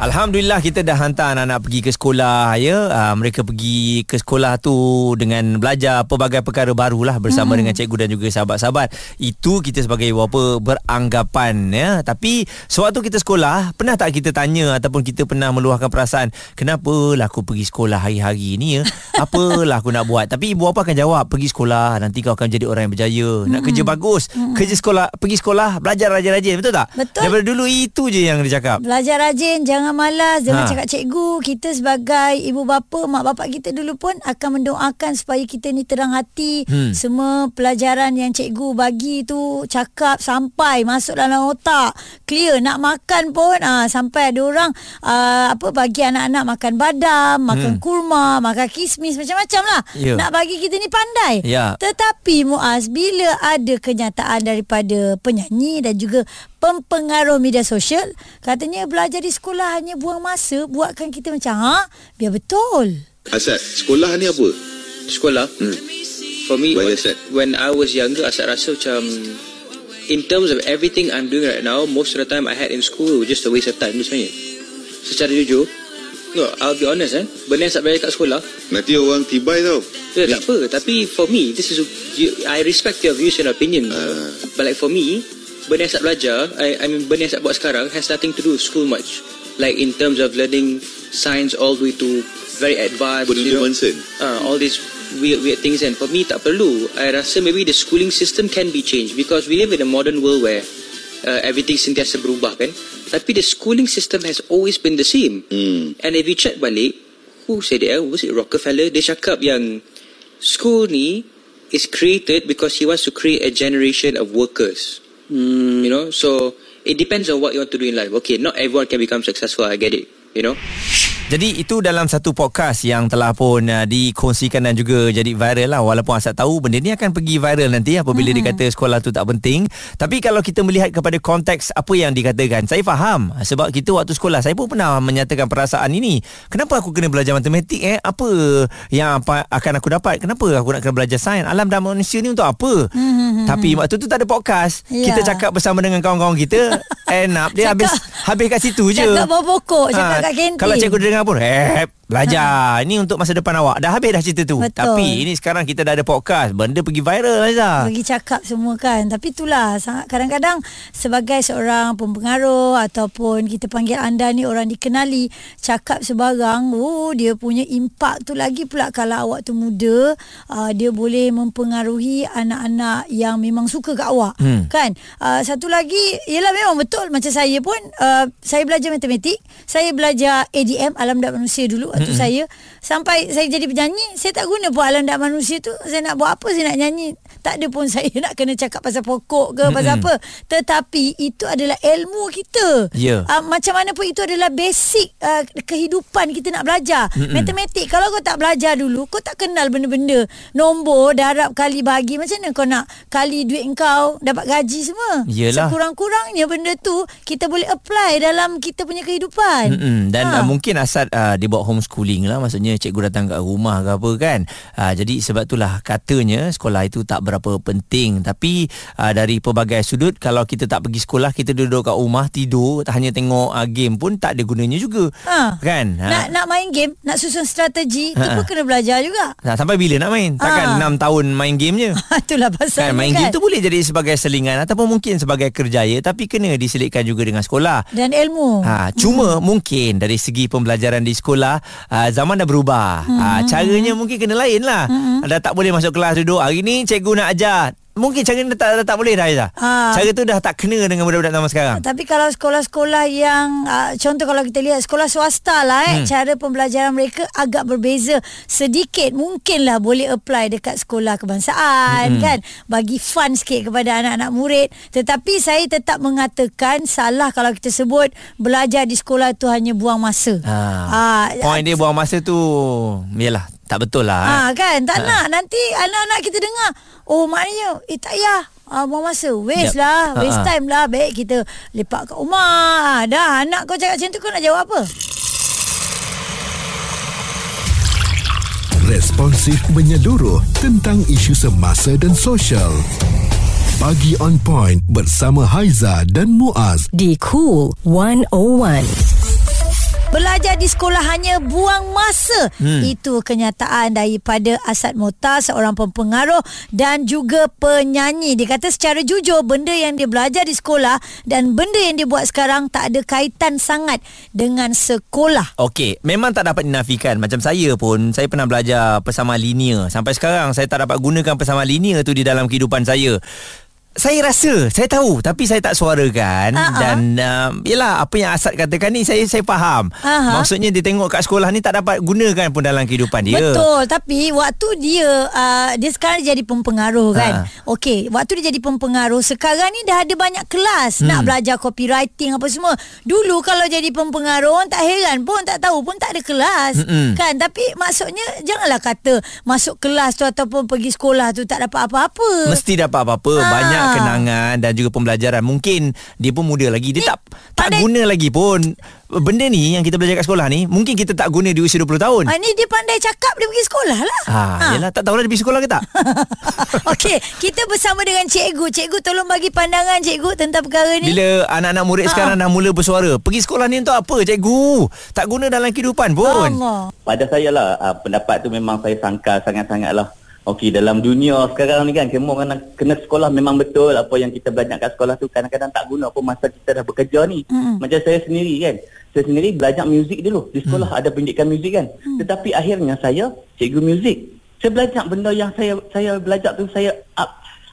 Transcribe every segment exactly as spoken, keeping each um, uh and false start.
Alhamdulillah kita dah hantar anak-anak pergi ke sekolah ya. Uh, mereka pergi ke sekolah tu dengan belajar pelbagai perkara barulah bersama hmm. dengan cikgu dan juga sahabat-sahabat. Itu kita sebagai apa beranggapan ya. Tapi sewaktu kita sekolah, pernah tak kita tanya ataupun kita pernah meluahkan perasaan, kenapalah aku pergi sekolah hari-hari ni ya? Apalah aku nak buat? Tapi ibu bapa akan jawab, pergi sekolah nanti kau akan jadi orang yang berjaya. Nak hmm. kerja bagus, hmm. kerja sekolah, pergi sekolah, belajar rajin-rajin, betul tak? Betul. Daripada dulu itu je yang dia cakap. Belajar rajin, jangan malas. Dia ha. cakap cikgu, kita sebagai ibu bapa, mak bapak kita dulu pun akan mendoakan supaya kita ni terang hati. Hmm. Semua pelajaran yang cikgu bagi tu cakap sampai masuk dalam otak. Clear. Nak makan pun ha, sampai ada orang uh, apa bagi anak-anak makan badam, makan hmm. kurma, makan kismis, macam-macam lah. Yeah. Nak bagi kita ni pandai. Yeah. Tetapi Muaz, bila ada kenyataan daripada penyanyi dan juga pempengaruh media sosial, katanya belajar di sekolah hanya buang masa, buatkan kita macam ha, biar betul. Asad, sekolah ni apa? Sekolah? Hmm. For me, when, when I was younger, Asad rasa macam in terms of everything I'm doing right now, most of the time I had in school was just a waste of time sebenarnya. Secara jujur, no, I'll be honest eh, benda yang Asad belajar kat sekolah nanti orang tibai tau. Ya, tak apa, tapi for me, this is I respect your views and opinion. Uh. But like for me, benda yang saya belajar, I, I mean benda yang saya buat sekarang has nothing to do with school much. Like in terms of learning science all the way to very advanced, you know, uh, all these weird weird things. And for me tak perlu. I rasa maybe the schooling system can be changed because we live in a modern world where uh, everything sentiasa berubah kan. Tapi the schooling system has always been the same. Mm. And if you check balik, who said it? Was it Rockefeller? Dia cakap yang school ni is created because he wants to create a generation of workers. Mm. You know, so it depends on what you want to do in life. Okay, not everyone can become successful, I get it, you know. Jadi itu dalam satu podcast yang telah pun uh, dikongsikan dan juga jadi viral lah. Walaupun Asad tahu benda ni akan pergi viral nanti apabila hmm. dikata sekolah tu tak penting. Tapi kalau kita melihat kepada konteks apa yang dikatakan, saya faham. Sebab kita waktu sekolah, saya pun pernah menyatakan perasaan ini. Kenapa aku kena belajar matematik eh? Apa yang apa akan aku dapat? Kenapa aku nak kena belajar sains? Alam dan manusia ni untuk apa? Hmm. Tapi waktu tu tak ada podcast. Yeah. Kita cakap bersama dengan kawan-kawan kita. End up dia cakap, habis habis kat situ je. Cakap bawa pokok, cakap ha, kat kantin. Kalau cikgu dia pun eh, belajar ha. Ini untuk masa depan awak. Dah habis dah cerita tu. Betul. Tapi ini sekarang kita dah ada podcast, benda pergi viral Azah, pergi cakap semua kan. Tapi itulah, sangat kadang-kadang sebagai seorang pempengaruh ataupun kita panggil anda ni orang dikenali, cakap sebarang, oh, dia punya impak tu lagi pula kalau awak tu muda, uh, dia boleh mempengaruhi anak-anak yang memang suka kat awak. hmm. Kan uh, satu lagi ialah memang betul. Macam saya pun uh, saya belajar matematik, saya belajar A D M, alam dan manusia dulu waktu mm-hmm. saya. Sampai saya jadi penyanyi, saya tak guna buat alam dan manusia tu. Saya nak buat apa? Saya nak nyanyi. Tak ada pun saya nak kena cakap pasal pokok ke, mm-hmm. pasal apa. Tetapi itu adalah ilmu kita. Yeah. Uh, macam mana pun itu adalah basic uh, kehidupan kita nak belajar. Mm-hmm. Matematik, kalau kau tak belajar dulu, kau tak kenal benda-benda. Nombor, darab, kali, bahagi. Macam mana kau nak kali duit kau, dapat gaji semua? Yelah. Sekurang-kurangnya benda tu kita boleh apply dalam kita punya kehidupan. Mm-hmm. Dan ha. uh, mungkin asal Uh, dia buat homeschooling lah, maksudnya cikgu datang kat rumah ke apa kan. Uh, jadi sebab itulah katanya sekolah itu tak berapa penting. Tapi uh, dari pelbagai sudut, kalau kita tak pergi sekolah, kita duduk kat rumah tidur, hanya tengok uh, game pun tak ada gunanya juga. Ha. Kan? Ha. Nak nak main game, nak susun strategi, ha. tu pun kena belajar juga. Nah, sampai bila nak main? Takkan ha. enam tahun main game je. Itulah pasal kan, main kan? Game tu boleh jadi sebagai selingan ataupun mungkin sebagai kerjaya, tapi kena diselitkan juga dengan sekolah dan ilmu. Ha, cuma hmm. mungkin dari segi pembelajaran di sekolah, uh, zaman dah berubah. hmm. uh, Caranya mungkin kena lain lah. hmm. Dah tak boleh masuk kelas duduk, hari ni cikgu nak ajar, mungkin cara ni dah, dah tak boleh dah Aizah. Ha. Cara tu dah tak kena dengan budak-budak zaman sekarang. Tapi kalau sekolah-sekolah yang uh, contoh kalau kita lihat sekolah swasta lah eh, hmm. cara pembelajaran mereka agak berbeza sedikit. Mungkinlah boleh apply dekat sekolah kebangsaan hmm. kan, bagi fun sikit kepada anak-anak murid. Tetapi saya tetap mengatakan salah kalau kita sebut belajar di sekolah tu hanya buang masa. Ha. Ha. Point dia buang masa tu, yelah, tak betul lah. Ha, kan, tak ha. nak nanti anak-anak kita dengar, oh maknanya eh tak payah ah, buang masa, waste yep. lah, waste ha, time lah, baik kita lepak kat rumah. Dah anak kau cakap macam tu, kau nak jawab apa? responsif menyeluruh tentang isu semasa dan sosial. Pagi On Point bersama Haizah dan Muaz di Cool one oh one. Belajar di sekolah hanya buang masa. Hmm. Itu kenyataan daripada Asad Motta, seorang pempengaruh dan juga penyanyi. Dia kata secara jujur, benda yang dia belajar di sekolah dan benda yang dia buat sekarang tak ada kaitan sangat dengan sekolah. Okey, memang tak dapat dinafikan. Macam saya pun, saya pernah belajar persamaan linear. Sampai sekarang, saya tak dapat gunakan persamaan linear tu di dalam kehidupan saya. Saya rasa, saya tahu, tapi saya tak suarakan. Uh-huh. Dan uh, yelah, apa yang Asad katakan ni saya saya faham. Uh-huh. Maksudnya dia tengok kat sekolah ni tak dapat gunakan pun dalam kehidupan dia. Betul, tapi waktu dia uh, dia sekarang jadi pempengaruh kan. Uh. Okey, waktu dia jadi pempengaruh, sekarang ni dah ada banyak kelas hmm. nak belajar copywriting apa semua. Dulu kalau jadi pempengaruh, orang tak heran pun, tak tahu pun tak ada kelas. Mm-mm. Kan, tapi maksudnya janganlah kata masuk kelas tu ataupun pergi sekolah tu tak dapat apa-apa. Mesti dapat apa-apa. Uh. Banyak kenangan dan juga pembelajaran. Mungkin dia pun muda lagi, dia ni tak tak pandai guna lagi pun. Benda ni yang kita belajar kat sekolah ni, mungkin kita tak guna di usia dua puluh tahun. Ha, ni dia pandai cakap, dia pergi sekolah lah. Ha, ha. Yelah, tak tahulah dia pergi sekolah ke tak. Okey, kita bersama dengan cikgu. Cikgu, tolong bagi pandangan cikgu tentang perkara ni. Bila anak-anak murid ha. sekarang dah mula bersuara, pergi sekolah ni untuk apa cikgu? Tak guna dalam kehidupan pun. Allah. Pada saya lah, pendapat tu memang saya sangkal sangat-sangat lah. Okey, dalam dunia sekarang ni kan, semua kena, kena sekolah. Memang betul apa yang kita belajar kat sekolah tu kadang-kadang tak guna pun masa kita dah bekerja ni. Mm. Macam saya sendiri kan, saya sendiri belajar muzik dulu. Di sekolah mm. ada pendidikan muzik kan. Mm. Tetapi akhirnya saya cikgu muzik. Saya belajar benda yang saya saya belajar tu, saya up,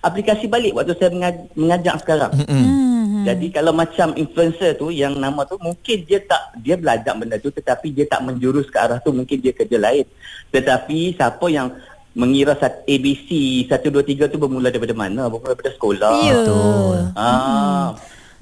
aplikasi balik waktu saya mengaj- mengajar sekarang. Mm. Jadi kalau macam influencer tu yang nama tu, mungkin dia tak dia belajar benda tu tetapi dia tak menjurus ke arah tu, mungkin dia kerja lain. Tetapi siapa yang mengira A B C satu dua tiga tu bermula daripada mana? Bermula daripada sekolah. Betul. Ah, hmm.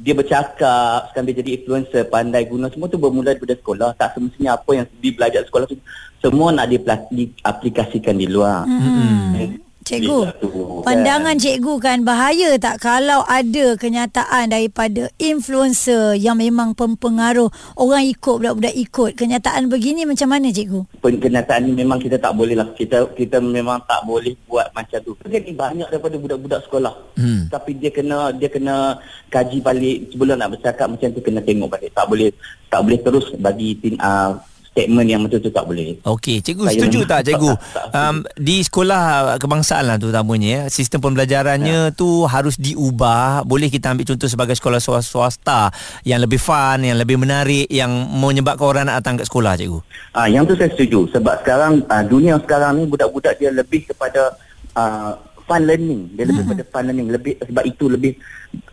dia bercakap, sekarang dia jadi influencer, pandai guna semua tu bermula daripada sekolah. Tak semestinya apa yang dibelajar sekolah tu semua nak diaplikasikan di luar. Hmm. Hmm. Cikgu, pandangan cikgu kan, bahaya tak kalau ada kenyataan daripada influencer yang memang pempengaruh, orang ikut, budak-budak ikut. Kenyataan begini macam mana cikgu? Kenyataan ni memang kita tak boleh lah. Kita kita memang tak boleh buat macam tu. Jadi banyak daripada budak-budak sekolah. Hmm. Tapi dia kena dia kena kaji balik. Sebelum nak bercakap macam tu, kena tengok balik. Tak boleh tak boleh terus bagi tin uh, statement yang betul-betul tak boleh. Okey, cikgu saya setuju tak cikgu? Tak, tak, tak, um, di sekolah kebangsaan lah tu terutamanya, ya, sistem pembelajarannya ya. tu harus diubah. Boleh kita ambil contoh sebagai sekolah swasta yang lebih fun, yang lebih menarik, yang menyebabkan orang nak datang ke sekolah cikgu. Ah, yang tu saya setuju sebab sekarang ah, dunia sekarang ni budak-budak dia lebih kepada ah, fun learning. Dia lebih hmm. kepada fun learning, lebih sebab itu lebih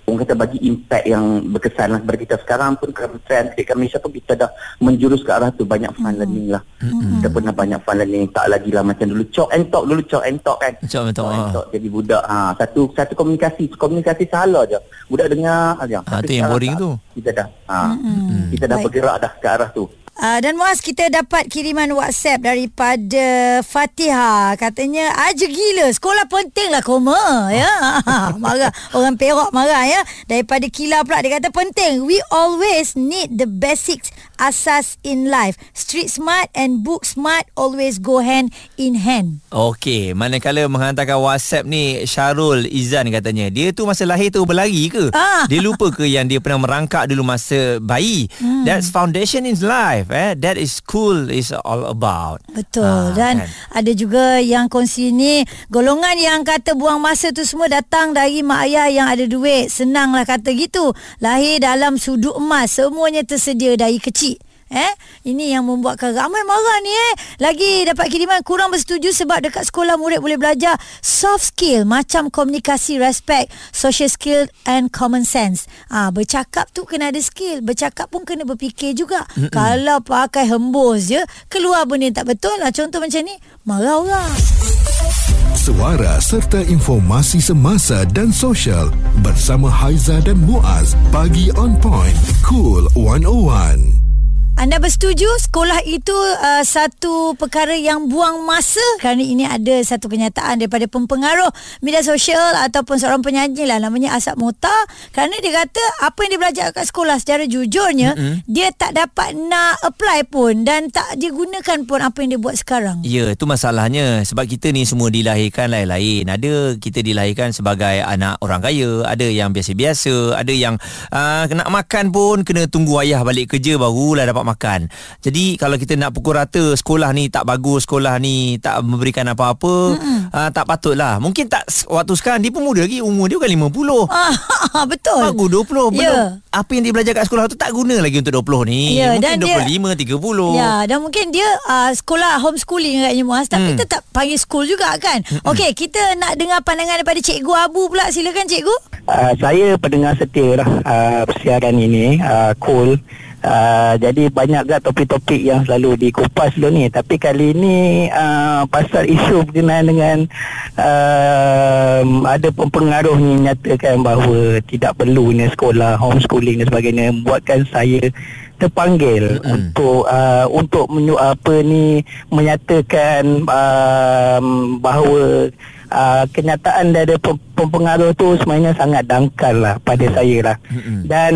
orang kata bagi impak yang berkesan lah kepada kita. Sekarang pun trend dekat Malaysia pun kita dah menjurus ke arah tu, banyak fun learning lah. Mm-hmm. Kita pernah banyak fun learning, tak lagi lah macam dulu chalk and talk. Dulu chalk and talk kan, chalk and talk, and talk. Jadi budak ha, satu satu komunikasi komunikasi salah je, budak dengar aja. Ha, tu yang boring tak, tu kita dah ha, mm-hmm. kita dah Baik. bergerak dah ke arah tu. Uh, dan Muaz, kita dapat kiriman WhatsApp daripada Fatihah. Katanya, aja gila, sekolah penting lah koma. Ya? Marah. Orang Perak marah ya. Daripada Kila pula, dia kata penting. We always need the basics, asas in life. Street smart and book smart always go hand in hand. Okey, manakala menghantarkan WhatsApp ni, Sharul Izan katanya, dia tu masa lahir tu berlari ke? Ah. Dia lupa ke yang dia pernah merangkak dulu masa bayi? Hmm. That's foundation in life. Eh, that is cool is all about. Betul. Ah, dan kan, ada juga yang kongsi ni, golongan yang kata buang masa tu semua datang dari mak ayah yang ada duit. Senanglah kata gitu. Lahir dalam sudut emas, semuanya tersedia dari kecil. Eh, ini yang membuatkan ramai marah ni eh. Lagi dapat kiriman, kurang bersetuju sebab dekat sekolah murid boleh belajar soft skill macam komunikasi, respect, social skill and common sense. Ah, ha, bercakap tu kena ada skill, bercakap pun kena berfikir juga. Mm-mm. Kalau pakai hembus je, keluar benda tak betul lah. Contoh macam ni, marah orang. Suara serta informasi semasa dan sosial bersama Haizah dan Muaz. Pagi On Point Cool one oh one. Anda bersetuju sekolah itu uh, satu perkara yang buang masa? Kerana ini ada satu kenyataan daripada pempengaruh media sosial ataupun seorang penyanyi lah, namanya Asad Motta. Kerana dia kata apa yang dia belajar kat sekolah secara jujurnya, mm-hmm, dia tak dapat nak apply pun dan tak digunakan pun apa yang dia buat sekarang. Ya, itu masalahnya. Sebab kita ni semua dilahirkan lain-lain. Ada kita dilahirkan sebagai anak orang kaya, ada yang biasa-biasa, ada yang uh, nak makan pun kena tunggu ayah balik kerja barulah dapat makan. Jadi kalau kita nak pukul rata sekolah ni tak bagus, sekolah ni tak memberikan apa-apa, uh, tak patutlah. Mungkin tak waktu sekarang dia pun muda lagi, umur dia bukan lima puluh. Ah, betul. Baru dua puluh, yeah, belum. Apa yang dia belajar kat sekolah tu tak guna lagi untuk dua puluh ni. Yeah, mungkin dua puluh lima, dia, tiga puluh. Ya, dan mungkin dia uh, sekolah homeschooling agaknya Muaz, tapi hmm. tetap panggil school juga kan. Hmm. Okey, kita nak dengar pandangan daripada Cikgu Abu pula. Silakan Cikgu. Uh, saya pendengar setia lah uh, persiaran ini, uh, Cool. Uh, jadi banyak juga topik-topik yang selalu dikupas dulu ni. Tapi kali ni uh, pasal isu berkenaan dengan uh, ada pempengaruh ni menyatakan bahawa tidak perlunya sekolah homeschooling dan sebagainya, buatkan saya terpanggil mm-hmm. untuk uh, untuk menyu, apa ni menyatakan uh, bahawa Uh, kenyataan dari pempengaruh tu sebenarnya sangat dangkal lah pada saya lah. Mm-hmm. Dan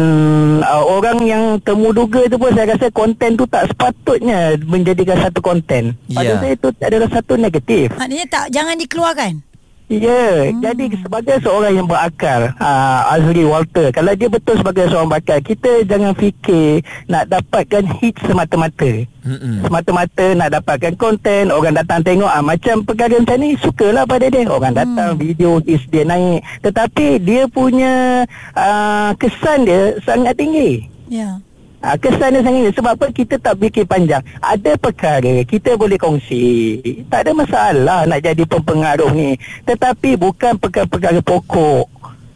uh, orang yang temuduga tu pun saya rasa konten tu tak sepatutnya menjadikan satu konten. Pada yeah. saya itu adalah satu negatif. Maknanya tak, jangan dikeluarkan. Ya, yeah. hmm. Jadi sebagai seorang yang berakal, uh, Azri Walter, kalau dia betul sebagai seorang berakal, kita jangan fikir nak dapatkan hits semata-mata. Mm-mm. Semata-mata nak dapatkan konten, orang datang tengok, ah, macam perkara macam ni, sukalah pada dia. Orang datang, mm. video hits dia naik. Tetapi dia punya uh, kesan dia sangat tinggi. Ya. Yeah. Ha, kesan dia sangat, sebab apa kita tak fikir panjang. Ada perkara kita boleh kongsi, tak ada masalah nak jadi pempengaruh ni. Tetapi bukan perkara-perkara pokok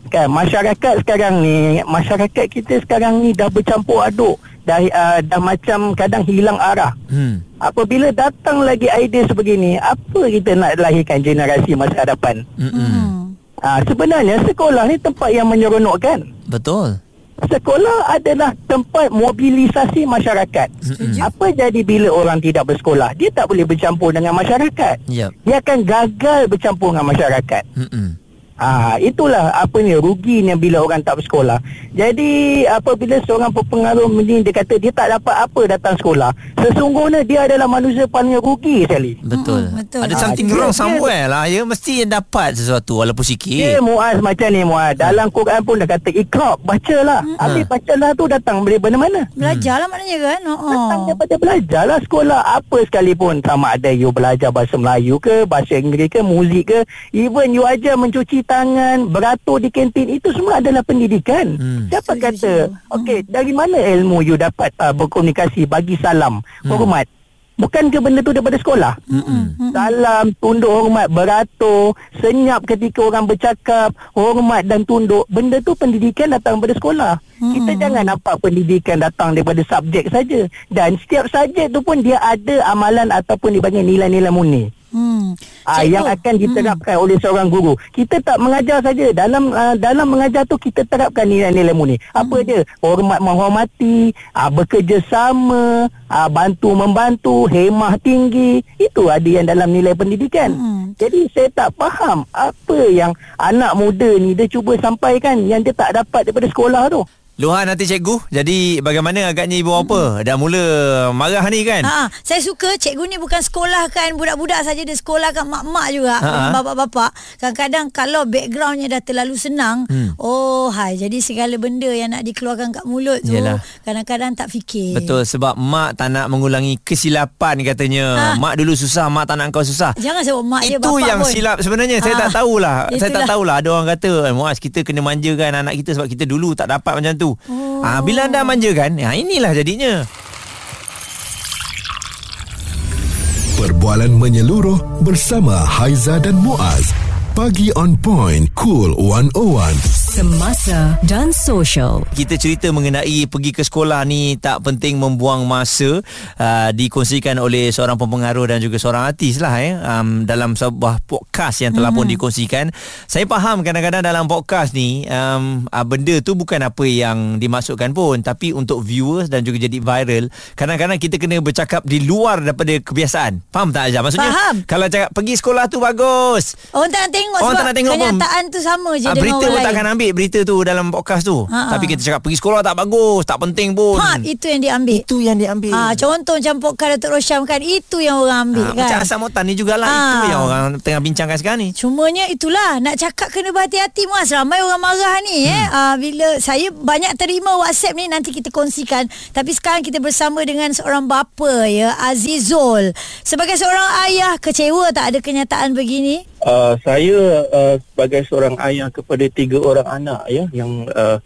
kan. Masyarakat sekarang ni, masyarakat kita sekarang ni dah bercampur aduk, Dah, uh, dah macam kadang hilang arah. hmm. Apabila datang lagi idea sebegini, apa kita nak lahirkan generasi masa hadapan? hmm. ha, Sebenarnya sekolah ni tempat yang menyeronokkan. Betul. Sekolah adalah tempat mobilisasi masyarakat. Setuju. Apa jadi bila orang tidak bersekolah? Dia tak boleh bercampur dengan masyarakat. Yep. Dia akan gagal bercampur dengan masyarakat. Mm-mm. Ah, itulah apa ni ruginya bila orang tak bersekolah. Jadi apabila seorang pepengaruh ni dia kata dia tak dapat apa datang sekolah, sesungguhnya dia adalah manusia paling rugi sekali. Betul. Mm-hmm, betul. Ada something ah, wrong somewhere lah. Ya, mesti yang dapat sesuatu walaupun sikit. Ya, Muaz macam ni Muaz. Dalam Quran pun dah kata ikra, bacalah. Mm-hmm. Habis bacalah tu datang daripada mana? Belajarlah maknanya kan. Oh. Datang daripada belajarlah sekolah apa sekalipun, sama ada you belajar bahasa Melayu ke, bahasa Inggeris ke, muzik ke, even you ajar mencuci tangan, beratur di kantin, itu semua adalah pendidikan. hmm. Siapa so, kata hmm. Okey, dari mana ilmu you dapat uh, berkomunikasi, bagi salam, hmm. hormat? Bukankah benda tu daripada sekolah? Mm-mm. Salam, tunduk, hormat, beratur, senyap ketika orang bercakap, hormat dan tunduk. Benda tu pendidikan datang daripada sekolah. Mm-mm. Kita jangan nampak pendidikan datang daripada subjek saja. Dan setiap subjek tu pun dia ada amalan ataupun dipanggil nilai-nilai murni. Hmm. Ah, yang akan diterapkan hmm. oleh seorang guru. Kita tak mengajar saja. Dalam uh, dalam mengajar tu kita terapkan nilai-nilai murni. Apa hmm. dia? Hormat, menghormati, uh, bekerjasama, uh, bantu membantu, hemah tinggi. Itu ada yang dalam nilai pendidikan. Hmm. Jadi saya tak faham apa yang anak muda ni dia cuba sampaikan yang dia tak dapat daripada sekolah tu. Luahan nanti cikgu. Jadi bagaimana agaknya ibu bapa dah mula marah ni kan? Ha, saya suka cikgu ni bukan sekolahkan budak-budak saja, dia sekolahkan mak-mak juga, ha, bapak-bapak. Kadang-kadang kalau backgroundnya dah terlalu senang, hmm. oh hai, jadi segala benda yang nak dikeluarkan kat mulut tu, yelah, kadang-kadang tak fikir. Betul, sebab mak tak nak mengulangi kesilapan katanya. Ha. Mak dulu susah, mak tak nak kau susah. Jangan sebab mak dia bapak pun. Itu yang silap sebenarnya. Ha. Saya tak tahulah. Itulah. Saya tak tahulah. Ada orang kata, Muaz, kita kena manjakan anak kita sebab kita dulu tak dapat macam tu. Oh. Ha, bila anda manjakan, ha, inilah jadinya. Perbualan menyeluruh bersama Haizah dan Muaz. Pagi on point, Cool seratus satu. Semasa dan Sosial. Kita cerita mengenai pergi ke sekolah ni tak penting membuang masa, uh, dikongsikan oleh seorang pempengaruh dan juga seorang artis lah eh. um, Dalam sebuah podcast yang telah hmm. pun dikongsikan. Saya faham kadang-kadang dalam podcast ni um, uh, benda tu bukan apa yang dimasukkan pun, tapi untuk viewers dan juga jadi viral, kadang-kadang kita kena bercakap di luar daripada kebiasaan. Faham tak Azhar? Maksudnya faham. Kalau cakap pergi sekolah tu bagus, orang tak nak tengok, orang tak nak tengok kenyataan pun tu sama je ha, dengan orang lain. Ambil berita tu dalam podcast tu ha, tapi kita cakap pergi sekolah tak bagus, tak penting pun ha, itu yang diambil. Itu yang diambil ha, contoh macam podcast Dato' Rosham kan, itu yang orang ambil ha, kan. Macam Asad Motta ni jugalah ha. Itu yang orang tengah bincangkan sekarang ni. Cumanya itulah, nak cakap kena berhati-hati Muaz. Ramai orang marah ni hmm. eh ha, bila saya banyak terima WhatsApp ni, nanti kita kongsikan. Tapi sekarang kita bersama dengan seorang bapa ya, Azizul. Sebagai seorang ayah, kecewa tak ada kenyataan begini? Uh, saya uh, sebagai seorang ayah kepada tiga orang anak ya yang uh,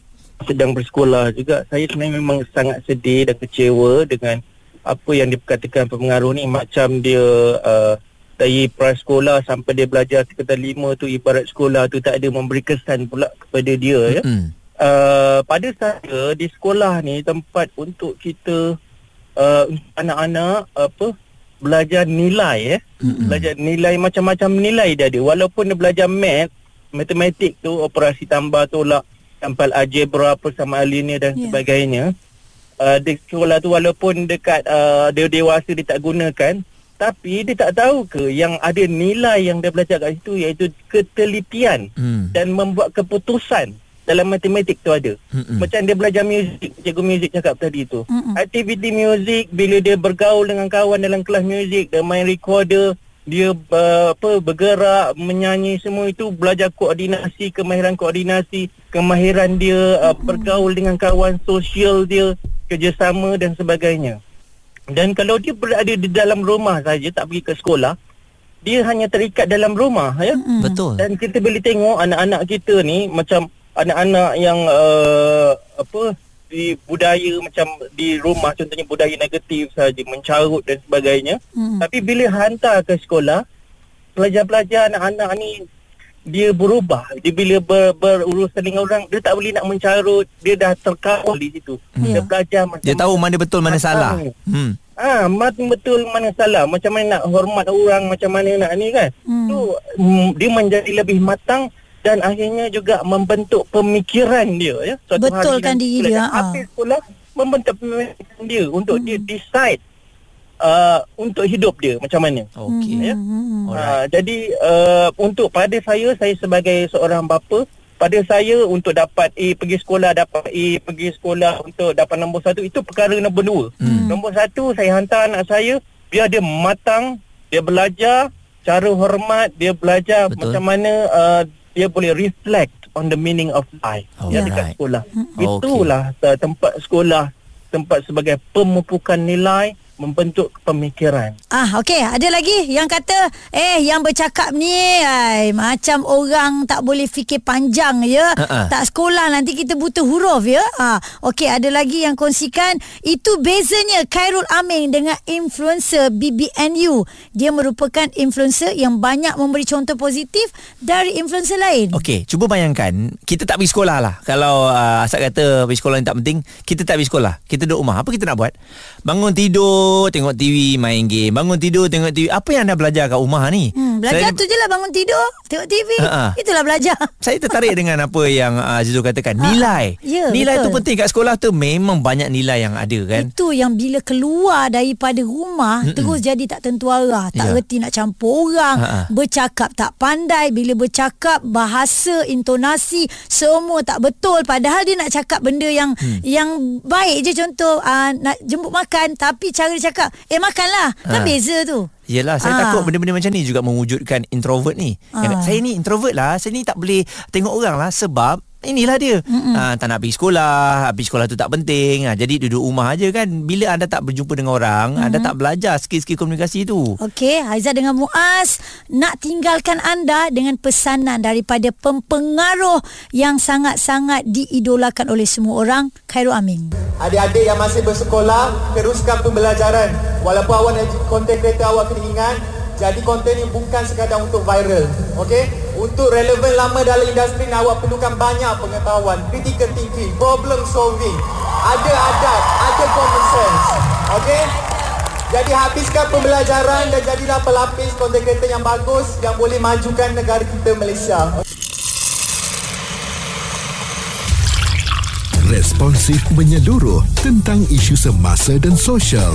sedang bersekolah juga, saya sebenarnya memang sangat sedih dan kecewa dengan apa yang diperkatakan pengaruh ni. Macam dia uh, dari prasekolah sampai dia belajar tingkatan lima tu, ibarat sekolah tu tak ada memberi kesan pula kepada dia ya. Mm-hmm. Uh, pada saya di sekolah ni tempat untuk kita uh, anak-anak apa belajar nilai eh. Mm-hmm. Belajar nilai, macam-macam nilai dia ada. Walaupun dia belajar math, matematik tu, operasi tambah, tolak, tampal algebra, persamaan linear dan yeah. sebagainya. Uh, di sekolah tu walaupun dekat uh, dia dewasa dia tak gunakan, tapi dia tak tahu ke yang ada nilai yang dia belajar kat situ, iaitu ketelitian mm. dan membuat keputusan dalam matematik tu ada. Mm-mm. Macam dia belajar muzik, cikgu muzik cakap tadi tu. Mm-mm. Aktiviti muzik, bila dia bergaul dengan kawan dalam kelas muzik, dia main recorder, dia uh, apa bergerak, menyanyi, semua itu belajar koordinasi, kemahiran koordinasi, kemahiran dia uh, bergaul dengan kawan, sosial dia, kerjasama dan sebagainya. Dan kalau dia berada di dalam rumah saja, tak pergi ke sekolah, dia hanya terikat dalam rumah ya. Mm-mm. Betul. Dan kita boleh tengok anak-anak kita ni macam anak-anak yang uh, apa di budaya macam di rumah, contohnya budaya negatif saja, mencarut dan sebagainya. Hmm. Tapi bila hantar ke sekolah, pelajar-pelajar anak-anak ni dia berubah. Dia bila ber, berurusan dengan orang, dia tak boleh nak mencarut, dia dah terkawal di situ. Hmm. Dia belajar macam dia tahu mana betul mana salah. Hmm. Ah, mana betul mana salah, macam mana nak hormat orang, macam mana nak ni kan. Hmm. So dia menjadi lebih matang. Dan akhirnya juga membentuk pemikiran dia ya. Suatu betulkan hari diri dia. Habis sekolah membentuk pemikiran dia untuk hmm. dia decide uh, untuk hidup dia macam mana. Okey ya. Hmm. Uh, jadi uh, untuk pada saya, saya sebagai seorang bapa, pada saya untuk dapat A pergi sekolah, dapat A pergi sekolah untuk dapat nombor satu, itu perkara nombor dua. Hmm. Nombor satu, saya hantar anak saya biar dia matang, dia belajar cara hormat, dia belajar betul. Macam mana uh, dia boleh reflect on the meaning of life oh, yang dekat right. sekolah. Itulah okay. tempat sekolah, tempat sebagai pemupukan nilai, membentuk pemikiran. Ah, okey. Ada lagi yang kata, eh, yang bercakap ni ay, macam orang tak boleh fikir panjang ya. Uh-uh. Tak sekolah nanti kita buta huruf ya. Ah, okey. Ada lagi yang kongsikan, itu bezanya Khairul Amin dengan influencer B B N U. Dia merupakan influencer yang banyak memberi contoh positif dari influencer lain. Okey, cuba bayangkan kita tak pergi sekolah lah. Kalau uh, Asad kata pergi sekolah ni tak penting, kita tak pergi sekolah. Kita duduk rumah. Apa kita nak buat? Bangun tidur tengok T V, main game. Bangun tidur, tengok T V. Apa yang anda belajar kat rumah ni? Hmm, belajar saya, tu je lah, bangun tidur, tengok T V. Uh-uh. Itulah belajar. Saya tertarik dengan apa yang Azizul uh, katakan. Nilai. Uh, yeah, nilai betul. Tu penting. Kat sekolah tu memang banyak nilai yang ada kan. Itu yang bila keluar daripada rumah, mm-mm. terus jadi tak tentu arah. Tak yeah. reti nak campur orang. Uh-uh. Bercakap tak pandai. Bila bercakap, bahasa, intonasi, semua tak betul. Padahal dia nak cakap benda yang hmm. yang baik je. Contoh, uh, nak jemput makan, tapi cara dia cakap, eh makanlah. Kan ha. beza tu. Yelah, saya ha. takut benda-benda macam ni juga mewujudkan introvert ni. Ha. Saya ni introvert lah, saya ni tak boleh tengok orang lah sebab inilah dia. Ha, tak nak pergi sekolah, pergi sekolah tu tak penting. Ha, jadi duduk rumah aja kan. Bila anda tak berjumpa dengan orang, mm-hmm. anda tak belajar skill-skill komunikasi tu. Okey, Haizah dengan Muaz nak tinggalkan anda dengan pesanan daripada pempengaruh yang sangat-sangat diidolakan oleh semua orang, Khairul Amin. Adik-adik yang masih bersekolah, teruskan pembelajaran. Walaupun awak konten kereta awak kena ingat, Jadi konten ini bukan sekadar untuk viral, okey? Untuk relevan lama dalam industri, awak perlukan banyak pengetahuan, critical thinking, problem solving, ada adab, ada common sense, okey? Jadi habiskan pembelajaran dan jadilah pelapis konten kreator yang bagus yang boleh majukan negara kita Malaysia. Responsif menyeluruh tentang isu semasa dan sosial.